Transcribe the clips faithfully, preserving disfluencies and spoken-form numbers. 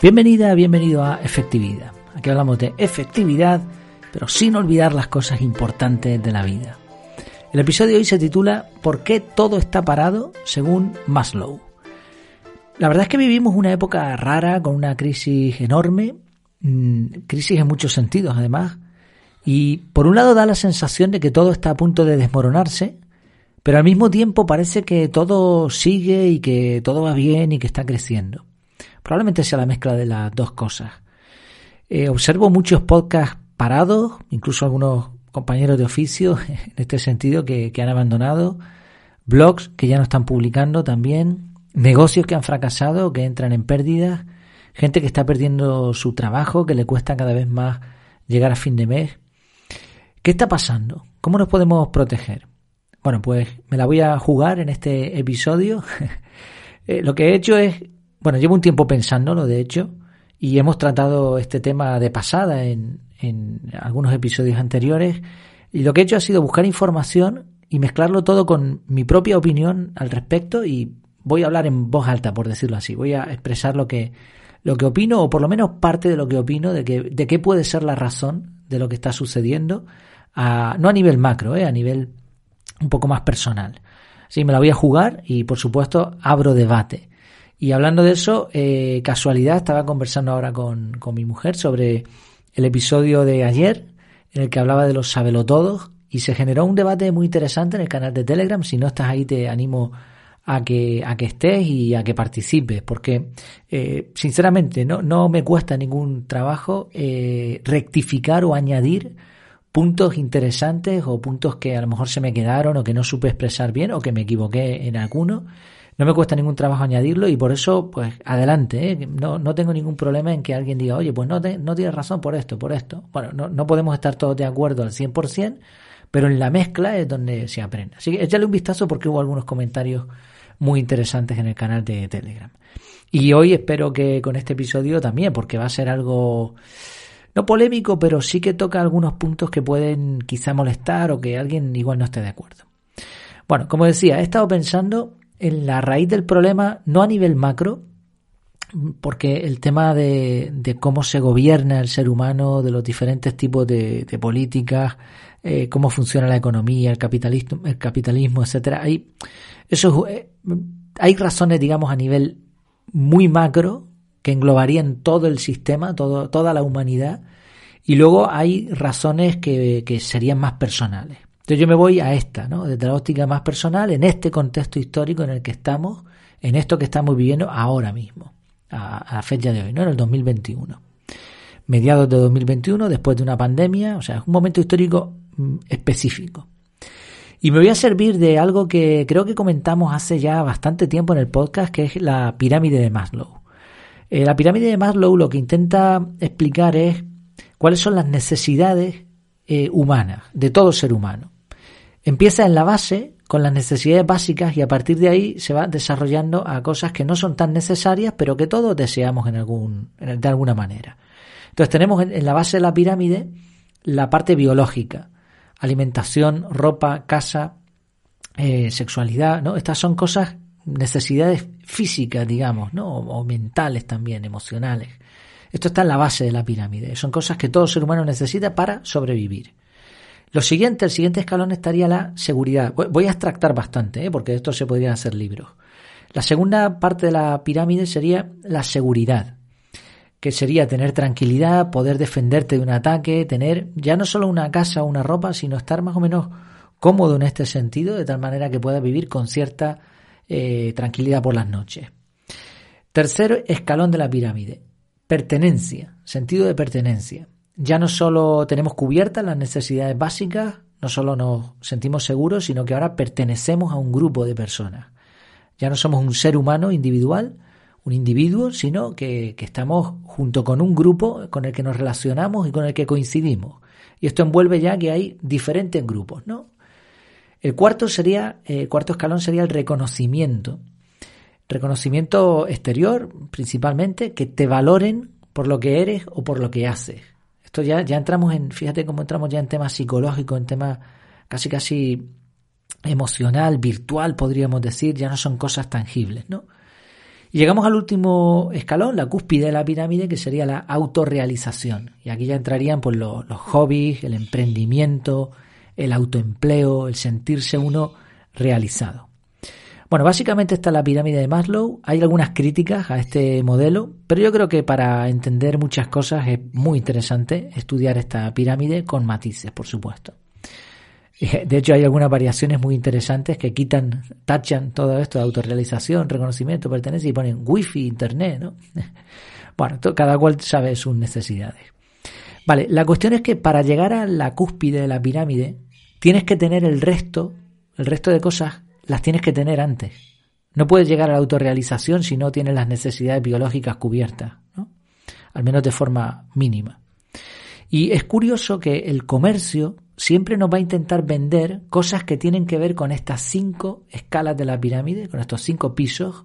Bienvenida, bienvenido a Efectividad. Aquí hablamos de efectividad, pero sin olvidar las cosas importantes de la vida. El episodio de hoy se titula ¿Por qué todo está parado según Maslow? La verdad es que vivimos una época rara, con una crisis enorme, crisis en muchos sentidos además, y por un lado da la sensación de que todo está a punto de desmoronarse, pero al mismo tiempo parece que todo sigue y que todo va bien y que está creciendo. Probablemente sea la mezcla de las dos cosas. Eh, observo muchos podcasts parados, incluso algunos compañeros de oficio en este sentido que, que han abandonado, blogs que ya no están publicando también, negocios que han fracasado, que entran en pérdidas, gente que está perdiendo su trabajo, que le cuesta cada vez más llegar a fin de mes. ¿Qué está pasando? ¿Cómo nos podemos proteger? Bueno, pues me la voy a jugar en este episodio. eh, lo que he hecho es, bueno, llevo un tiempo pensándolo, de hecho, y hemos tratado este tema de pasada en, en algunos episodios anteriores, y lo que he hecho ha sido buscar información y mezclarlo todo con mi propia opinión al respecto, y voy a hablar en voz alta, por decirlo así. Voy a expresar lo que, lo que opino, o por lo menos parte de lo que opino, de, que, de qué puede ser la razón de lo que está sucediendo, a, no a nivel macro, eh, a nivel un poco más personal. Sí, me la voy a jugar y, por supuesto, abro debate. Y hablando de eso, eh, casualidad, estaba conversando ahora con, con mi mujer sobre el episodio de ayer en el que hablaba de los sabelotodos y se generó un debate muy interesante en el canal de Telegram. Si no estás ahí, te animo a que, a que estés y a que participes, porque eh, sinceramente no, no me cuesta ningún trabajo eh, rectificar o añadir puntos interesantes o puntos que a lo mejor se me quedaron o que no supe expresar bien o que me equivoqué en alguno. No me cuesta ningún trabajo añadirlo y por eso, pues, adelante, ¿eh? No, no tengo ningún problema en que alguien diga, oye, pues no, te, no tienes razón por esto, por esto. Bueno, no, no podemos estar todos de acuerdo al cien por ciento, pero en la mezcla es donde se aprende. Así que échale un vistazo porque hubo algunos comentarios muy interesantes en el canal de Telegram. Y hoy espero que con este episodio también, porque va a ser algo no polémico, pero sí que toca algunos puntos que pueden quizá molestar o que alguien igual no esté de acuerdo. Bueno, como decía, he estado pensando en la raíz del problema, no a nivel macro, porque el tema de, de cómo se gobierna el ser humano, de los diferentes tipos de, de políticas, eh, cómo funciona la economía, el capitalismo, el capitalismo, etcétera, hay, eso, eh, hay razones, digamos, a nivel muy macro que englobarían todo el sistema, todo, toda la humanidad, y luego hay razones que, que serían más personales. Entonces yo me voy a esta, ¿no? Desde la óptica más personal, en este contexto histórico en el que estamos, en esto que estamos viviendo ahora mismo, a, a la fecha de hoy, ¿no? En el dos mil veintiuno. Mediados de dos mil veintiuno, después de una pandemia, o sea, es un momento histórico específico. Y me voy a servir de algo que creo que comentamos hace ya bastante tiempo en el podcast, que es la pirámide de Maslow. Eh, la pirámide de Maslow lo que intenta explicar es cuáles son las necesidades eh, humanas, de todo ser humano. Empieza en la base con las necesidades básicas y a partir de ahí se va desarrollando a cosas que no son tan necesarias pero que todos deseamos en algún, en, de alguna manera. Entonces tenemos en, en la base de la pirámide la parte biológica, alimentación, ropa, casa, eh, sexualidad, ¿no? Estas son cosas, necesidades físicas, digamos, ¿no? O, o mentales también, emocionales. Esto está en la base de la pirámide. Son cosas que todo ser humano necesita para sobrevivir. Lo siguiente, el siguiente escalón estaría la seguridad. Voy a abstractar bastante, ¿eh? Porque de esto se podrían hacer libros. La segunda parte de la pirámide sería la seguridad, que sería tener tranquilidad, poder defenderte de un ataque, tener ya no solo una casa o una ropa, sino estar más o menos cómodo en este sentido, de tal manera que puedas vivir con cierta eh, tranquilidad por las noches. Tercer escalón de la pirámide, pertenencia, sentido de pertenencia. Ya no solo tenemos cubiertas las necesidades básicas, no solo nos sentimos seguros, sino que ahora pertenecemos a un grupo de personas. Ya no somos un ser humano individual, un individuo, sino que, que estamos junto con un grupo con el que nos relacionamos y con el que coincidimos. Y esto envuelve ya que hay diferentes grupos, ¿no? El cuarto sería, el cuarto escalón sería el reconocimiento. Reconocimiento exterior, principalmente, que te valoren por lo que eres o por lo que haces. Esto ya, ya entramos en, fíjate cómo entramos ya en temas psicológicos, en temas casi casi emocional, virtual, podríamos decir, ya no son cosas tangibles, ¿no? Y llegamos al último escalón, la cúspide de la pirámide, que sería la autorrealización. Y aquí ya entrarían pues, los, los hobbies, el emprendimiento, el autoempleo, el sentirse uno realizado. Bueno, básicamente está la pirámide de Maslow. Hay algunas críticas a este modelo, pero yo creo que para entender muchas cosas es muy interesante estudiar esta pirámide con matices, por supuesto. De hecho, hay algunas variaciones muy interesantes que quitan, tachan todo esto de autorrealización, reconocimiento, pertenencia y ponen wifi, internet, ¿no? Bueno, todo, cada cual sabe sus necesidades. Vale, la cuestión es que para llegar a la cúspide de la pirámide tienes que tener el resto, el resto de cosas las tienes que tener antes. No puedes llegar a la autorrealización si no tienes las necesidades biológicas cubiertas, ¿no? Al menos de forma mínima. Y es curioso que el comercio siempre nos va a intentar vender cosas que tienen que ver con estas cinco escalas de la pirámide, con estos cinco pisos.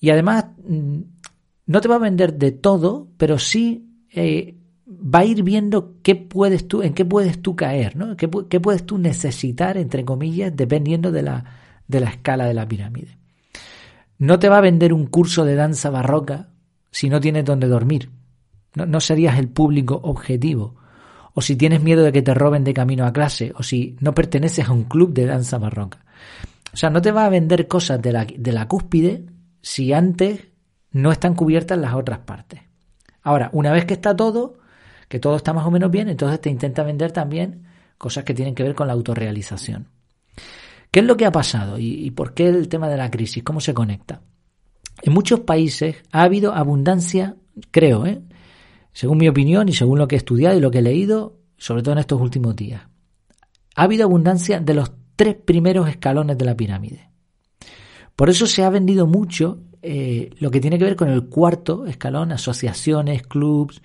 Y además no te va a vender de todo, pero sí eh, va a ir viendo qué puedes tú, en qué puedes tú caer, ¿no? Qué, qué puedes tú necesitar, entre comillas, dependiendo de la, de la escala de la pirámide. No te va a vender un curso de danza barroca si no tienes dónde dormir. No, no serías el público objetivo. O si tienes miedo de que te roben de camino a clase, o si no perteneces a un club de danza barroca. O sea, no te va a vender cosas de la, de la cúspide si antes no están cubiertas las otras partes. Ahora, una vez que está todo, que todo está más o menos bien, entonces te intenta vender también cosas que tienen que ver con la autorrealización. ¿Qué es lo que ha pasado y, y por qué el tema de la crisis? ¿Cómo se conecta? En muchos países ha habido abundancia, creo, ¿eh? Según mi opinión y según lo que he estudiado y lo que he leído, sobre todo en estos últimos días, ha habido abundancia de los tres primeros escalones de la pirámide. Por eso se ha vendido mucho eh, lo que tiene que ver con el cuarto escalón, asociaciones, clubs,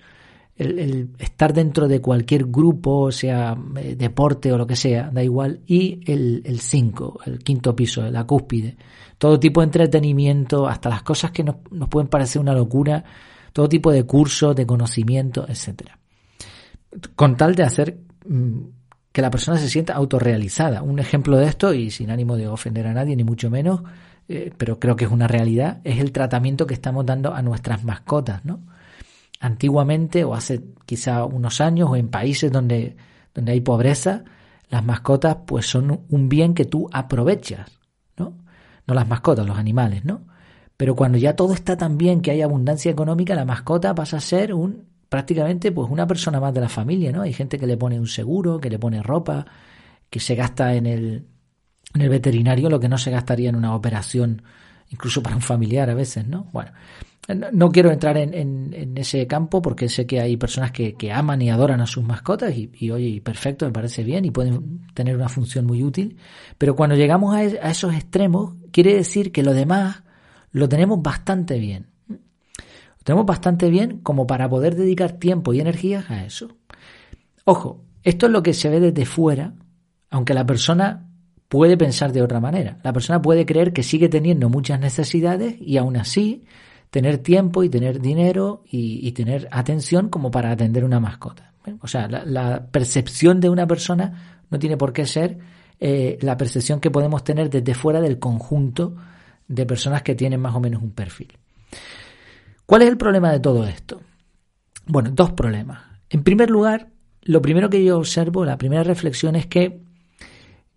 el, el estar dentro de cualquier grupo, sea eh, deporte o lo que sea, da igual, y el, el cinco, el quinto piso, la cúspide. Todo tipo de entretenimiento, hasta las cosas que nos, nos pueden parecer una locura, todo tipo de cursos, de conocimiento, etcétera, con tal de hacer que la persona se sienta autorrealizada. Un ejemplo de esto, y sin ánimo de ofender a nadie, ni mucho menos, eh, pero creo que es una realidad, es el tratamiento que estamos dando a nuestras mascotas, ¿no? Antiguamente, o hace quizá unos años, o en países donde, donde hay pobreza, las mascotas pues son un bien que tú aprovechas, ¿no? No las mascotas, los animales, ¿no? Pero cuando ya todo está tan bien, que hay abundancia económica, la mascota pasa a ser un prácticamente pues una persona más de la familia, ¿no? Hay gente que le pone un seguro, que le pone ropa, que se gasta en el, en el veterinario lo que no se gastaría en una operación, incluso para un familiar a veces, ¿no? Bueno, no, no quiero entrar en, en, en ese campo porque sé que hay personas que, que aman y adoran a sus mascotas y, y, oye, perfecto, me parece bien y pueden tener una función muy útil. Pero cuando llegamos a, es, a esos extremos, quiere decir que lo demás lo tenemos bastante bien. Lo tenemos bastante bien como para poder dedicar tiempo y energías a eso. Ojo, esto es lo que se ve desde fuera, aunque la persona puede pensar de otra manera. La persona puede creer que sigue teniendo muchas necesidades y aún así tener tiempo y tener dinero y, y tener atención como para atender una mascota. O sea, la, la percepción de una persona no tiene por qué ser eh, la percepción que podemos tener desde fuera del conjunto de personas que tienen más o menos un perfil. ¿Cuál es el problema de todo esto? Bueno, dos problemas. En primer lugar, lo primero que yo observo, la primera reflexión es que,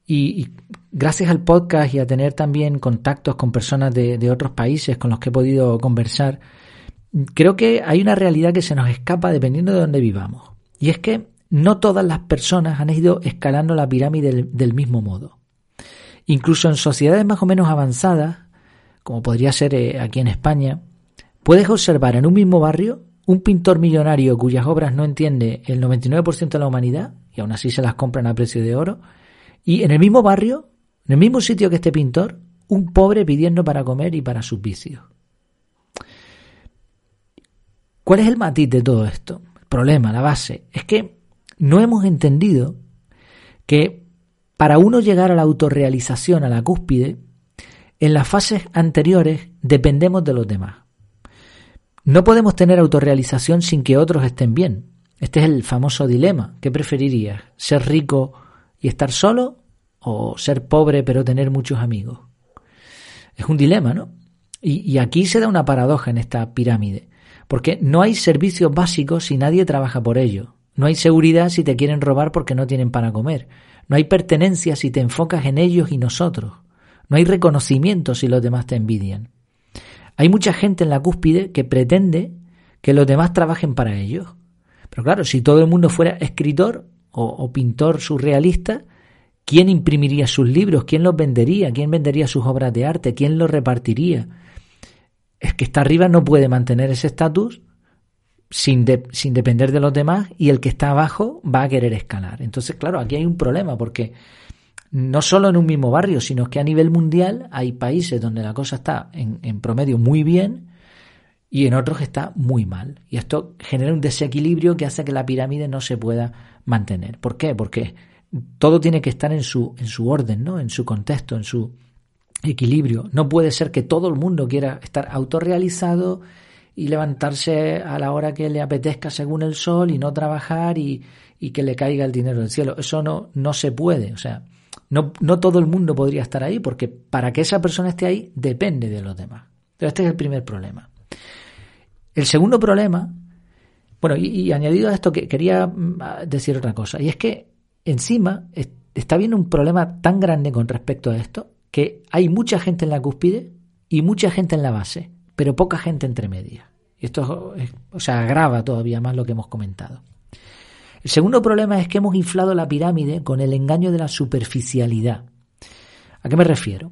y, y gracias al podcast y a tener también contactos con personas de, de otros países con los que he podido conversar, creo que hay una realidad que se nos escapa dependiendo de dónde vivamos. Y es que no todas las personas han ido escalando la pirámide del, del mismo modo. Incluso en sociedades más o menos avanzadas, como podría ser eh, aquí en España, puedes observar en un mismo barrio un pintor millonario cuyas obras no entiende el noventa y nueve por ciento de la humanidad y aún así se las compran a precio de oro, y en el mismo barrio, en el mismo sitio que este pintor, un pobre pidiendo para comer y para sus vicios. ¿Cuál es el matiz de todo esto? El problema, la base, es que no hemos entendido que para uno llegar a la autorrealización, a la cúspide, en las fases anteriores dependemos de los demás. No podemos tener autorrealización sin que otros estén bien. Este es el famoso dilema. ¿Qué preferirías? ¿Ser rico y estar solo? ¿O ser pobre pero tener muchos amigos? Es un dilema, ¿no? Y, y aquí se da una paradoja en esta pirámide, porque no hay servicios básicos si nadie trabaja por ello. No hay seguridad si te quieren robar porque no tienen para comer. No hay pertenencia si te enfocas en ellos y nosotros. No hay reconocimiento si los demás te envidian. Hay mucha gente en la cúspide que pretende que los demás trabajen para ellos. Pero claro, si todo el mundo fuera escritor o, o pintor surrealista, ¿quién imprimiría sus libros? ¿Quién los vendería? ¿Quién vendería sus obras de arte? ¿Quién los repartiría? Es que está arriba no puede mantener ese estatus sin, de, sin depender de los demás, y el que está abajo va a querer escalar. Entonces, claro, aquí hay un problema, porque no solo en un mismo barrio, sino que a nivel mundial hay países donde la cosa está en, en promedio muy bien y en otros está muy mal. Y esto genera un desequilibrio que hace que la pirámide no se pueda mantener. ¿Por qué? Porque todo tiene que estar en su, en su orden, ¿no? En su contexto, en su equilibrio. No puede ser que todo el mundo quiera estar autorrealizado y levantarse a la hora que le apetezca según el sol y no trabajar y, y que le caiga el dinero del cielo. Eso no, no se puede, o sea... No, no todo el mundo podría estar ahí, porque para que esa persona esté ahí depende de los demás. Pero este es el primer problema. El segundo problema, bueno, y, y añadido a esto que quería decir otra cosa, y es que encima es, está habiendo un problema tan grande con respecto a esto que hay mucha gente en la cúspide y mucha gente en la base, pero poca gente entre medias. Y esto es, o sea, agrava todavía más lo que hemos comentado. El segundo problema es que hemos inflado la pirámide con el engaño de la superficialidad. ¿A qué me refiero?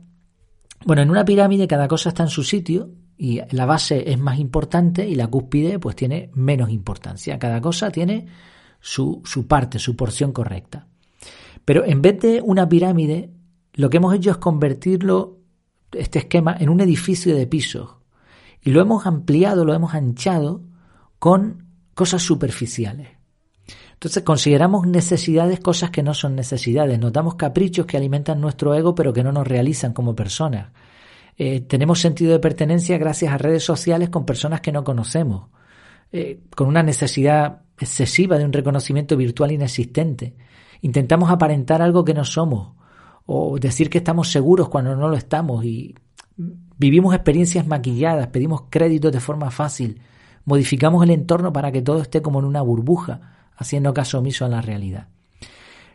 Bueno, en una pirámide cada cosa está en su sitio y la base es más importante y la cúspide pues tiene menos importancia. Cada cosa tiene su, su parte, su porción correcta. Pero en vez de una pirámide, lo que hemos hecho es convertirlo, este esquema, en un edificio de pisos. Y lo hemos ampliado, lo hemos anchado con cosas superficiales. Entonces consideramos necesidades cosas que no son necesidades, nos damos caprichos que alimentan nuestro ego pero que no nos realizan como personas. Eh, tenemos sentido de pertenencia gracias a redes sociales con personas que no conocemos, eh, con una necesidad excesiva de un reconocimiento virtual inexistente. Intentamos aparentar algo que no somos o decir que estamos seguros cuando no lo estamos, y vivimos experiencias maquilladas, pedimos créditos de forma fácil, modificamos el entorno para que todo esté como en una burbuja, haciendo caso omiso a la realidad.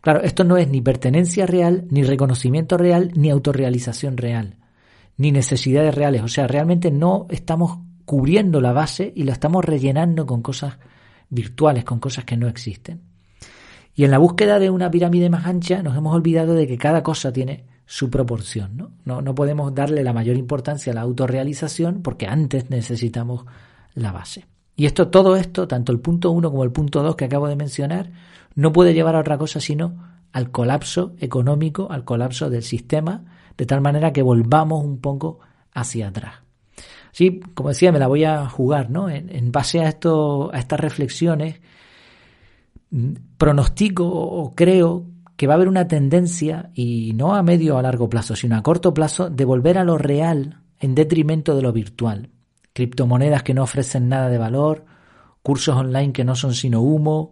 Claro, esto no es ni pertenencia real, ni reconocimiento real, ni autorrealización real, ni necesidades reales. O sea, realmente no estamos cubriendo la base y la estamos rellenando con cosas virtuales, con cosas que no existen. Y en la búsqueda de una pirámide más ancha nos hemos olvidado de que cada cosa tiene su proporción, ¿no? No, no podemos darle la mayor importancia a la autorrealización porque antes necesitamos la base. Y esto, todo esto, tanto el punto uno como el punto dos que acabo de mencionar, no puede llevar a otra cosa sino al colapso económico, al colapso del sistema, de tal manera que volvamos un poco hacia atrás. Sí, como decía, me la voy a jugar, ¿no? En, en base a esto, a estas reflexiones, pronostico o creo que va a haber una tendencia, y no a medio o a largo plazo, sino a corto plazo, de volver a lo real en detrimento de lo virtual. Criptomonedas que no ofrecen nada de valor, cursos online que no son sino humo,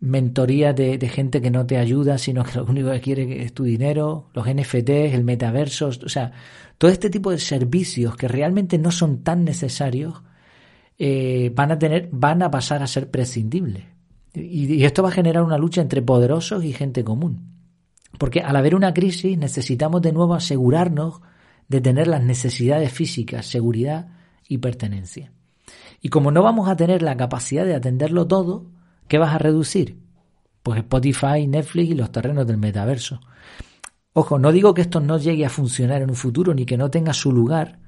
mentoría de, de gente que no te ayuda, sino que lo único que quiere es tu dinero, los N F Ts, el metaverso, o sea, todo este tipo de servicios que realmente no son tan necesarios eh, van a tener, van a pasar a ser prescindibles. Y, y esto va a generar una lucha entre poderosos y gente común. Porque al haber una crisis necesitamos de nuevo asegurarnos de tener las necesidades físicas, seguridad y pertenencia. Y como no vamos a tener la capacidad de atenderlo todo, ¿qué vas a reducir? Pues Spotify, Netflix y los terrenos del metaverso. Ojo, no digo que esto no llegue a funcionar en un futuro ni que no tenga su lugar,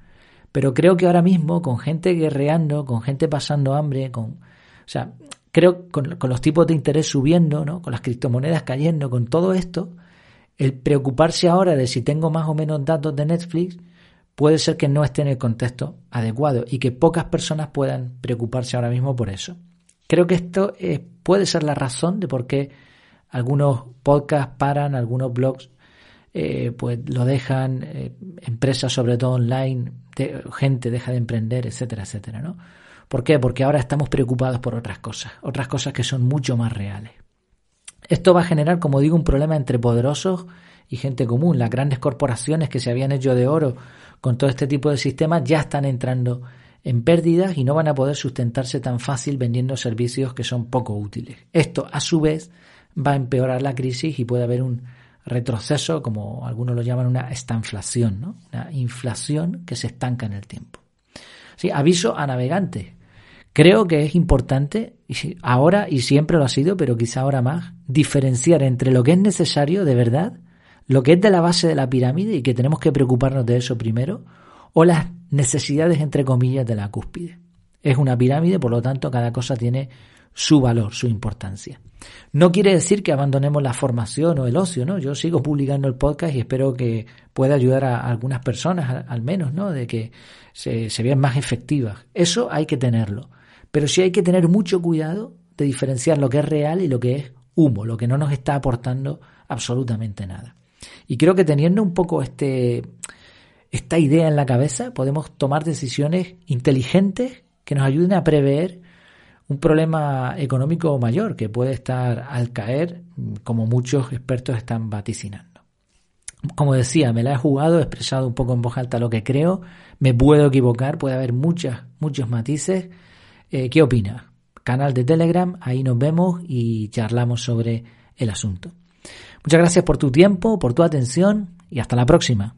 pero creo que ahora mismo, con gente guerreando, con gente pasando hambre, con, o sea, creo con, con los tipos de interés subiendo, ¿no? Con las criptomonedas cayendo, con todo esto, el preocuparse ahora de si tengo más o menos datos de Netflix puede ser que no esté en el contexto adecuado y que pocas personas puedan preocuparse ahora mismo por eso. Creo que esto eh, puede ser la razón de por qué algunos podcasts paran, algunos blogs eh, pues lo dejan, eh, empresas sobre todo online, de, gente deja de emprender, etcétera, etcétera, ¿no? ¿Por qué? Porque ahora estamos preocupados por otras cosas, otras cosas que son mucho más reales. Esto va a generar, como digo, un problema entre poderosos y gente común. Las grandes corporaciones que se habían hecho de oro con todo este tipo de sistemas ya están entrando en pérdidas y no van a poder sustentarse tan fácil vendiendo servicios que son poco útiles. Esto, a su vez, va a empeorar la crisis y puede haber un retroceso, como algunos lo llaman, una estanflación, ¿no? Una inflación que se estanca en el tiempo. Sí, aviso a navegantes. Creo que es importante, ahora y siempre lo ha sido, pero quizá ahora más, diferenciar entre lo que es necesario de verdad, lo que es de la base de la pirámide y que tenemos que preocuparnos de eso primero, o las necesidades, entre comillas, de la cúspide. Es una pirámide, por lo tanto, cada cosa tiene su valor, su importancia. No quiere decir que abandonemos la formación o el ocio, ¿no? Yo sigo publicando el podcast y espero que pueda ayudar a algunas personas, al menos, ¿no? De que se, se vean más efectivas. Eso hay que tenerlo. Pero sí hay que tener mucho cuidado de diferenciar lo que es real y lo que es humo, lo que no nos está aportando absolutamente nada. Y creo que teniendo un poco este, esta idea en la cabeza, podemos tomar decisiones inteligentes que nos ayuden a prever un problema económico mayor que puede estar al caer, como muchos expertos están vaticinando. Como decía, me la he jugado, he expresado un poco en voz alta lo que creo, me puedo equivocar, puede haber muchas, muchos matices. Eh, ¿Qué opinas? Canal de Telegram, ahí nos vemos y charlamos sobre el asunto. Muchas gracias por tu tiempo, por tu atención y hasta la próxima.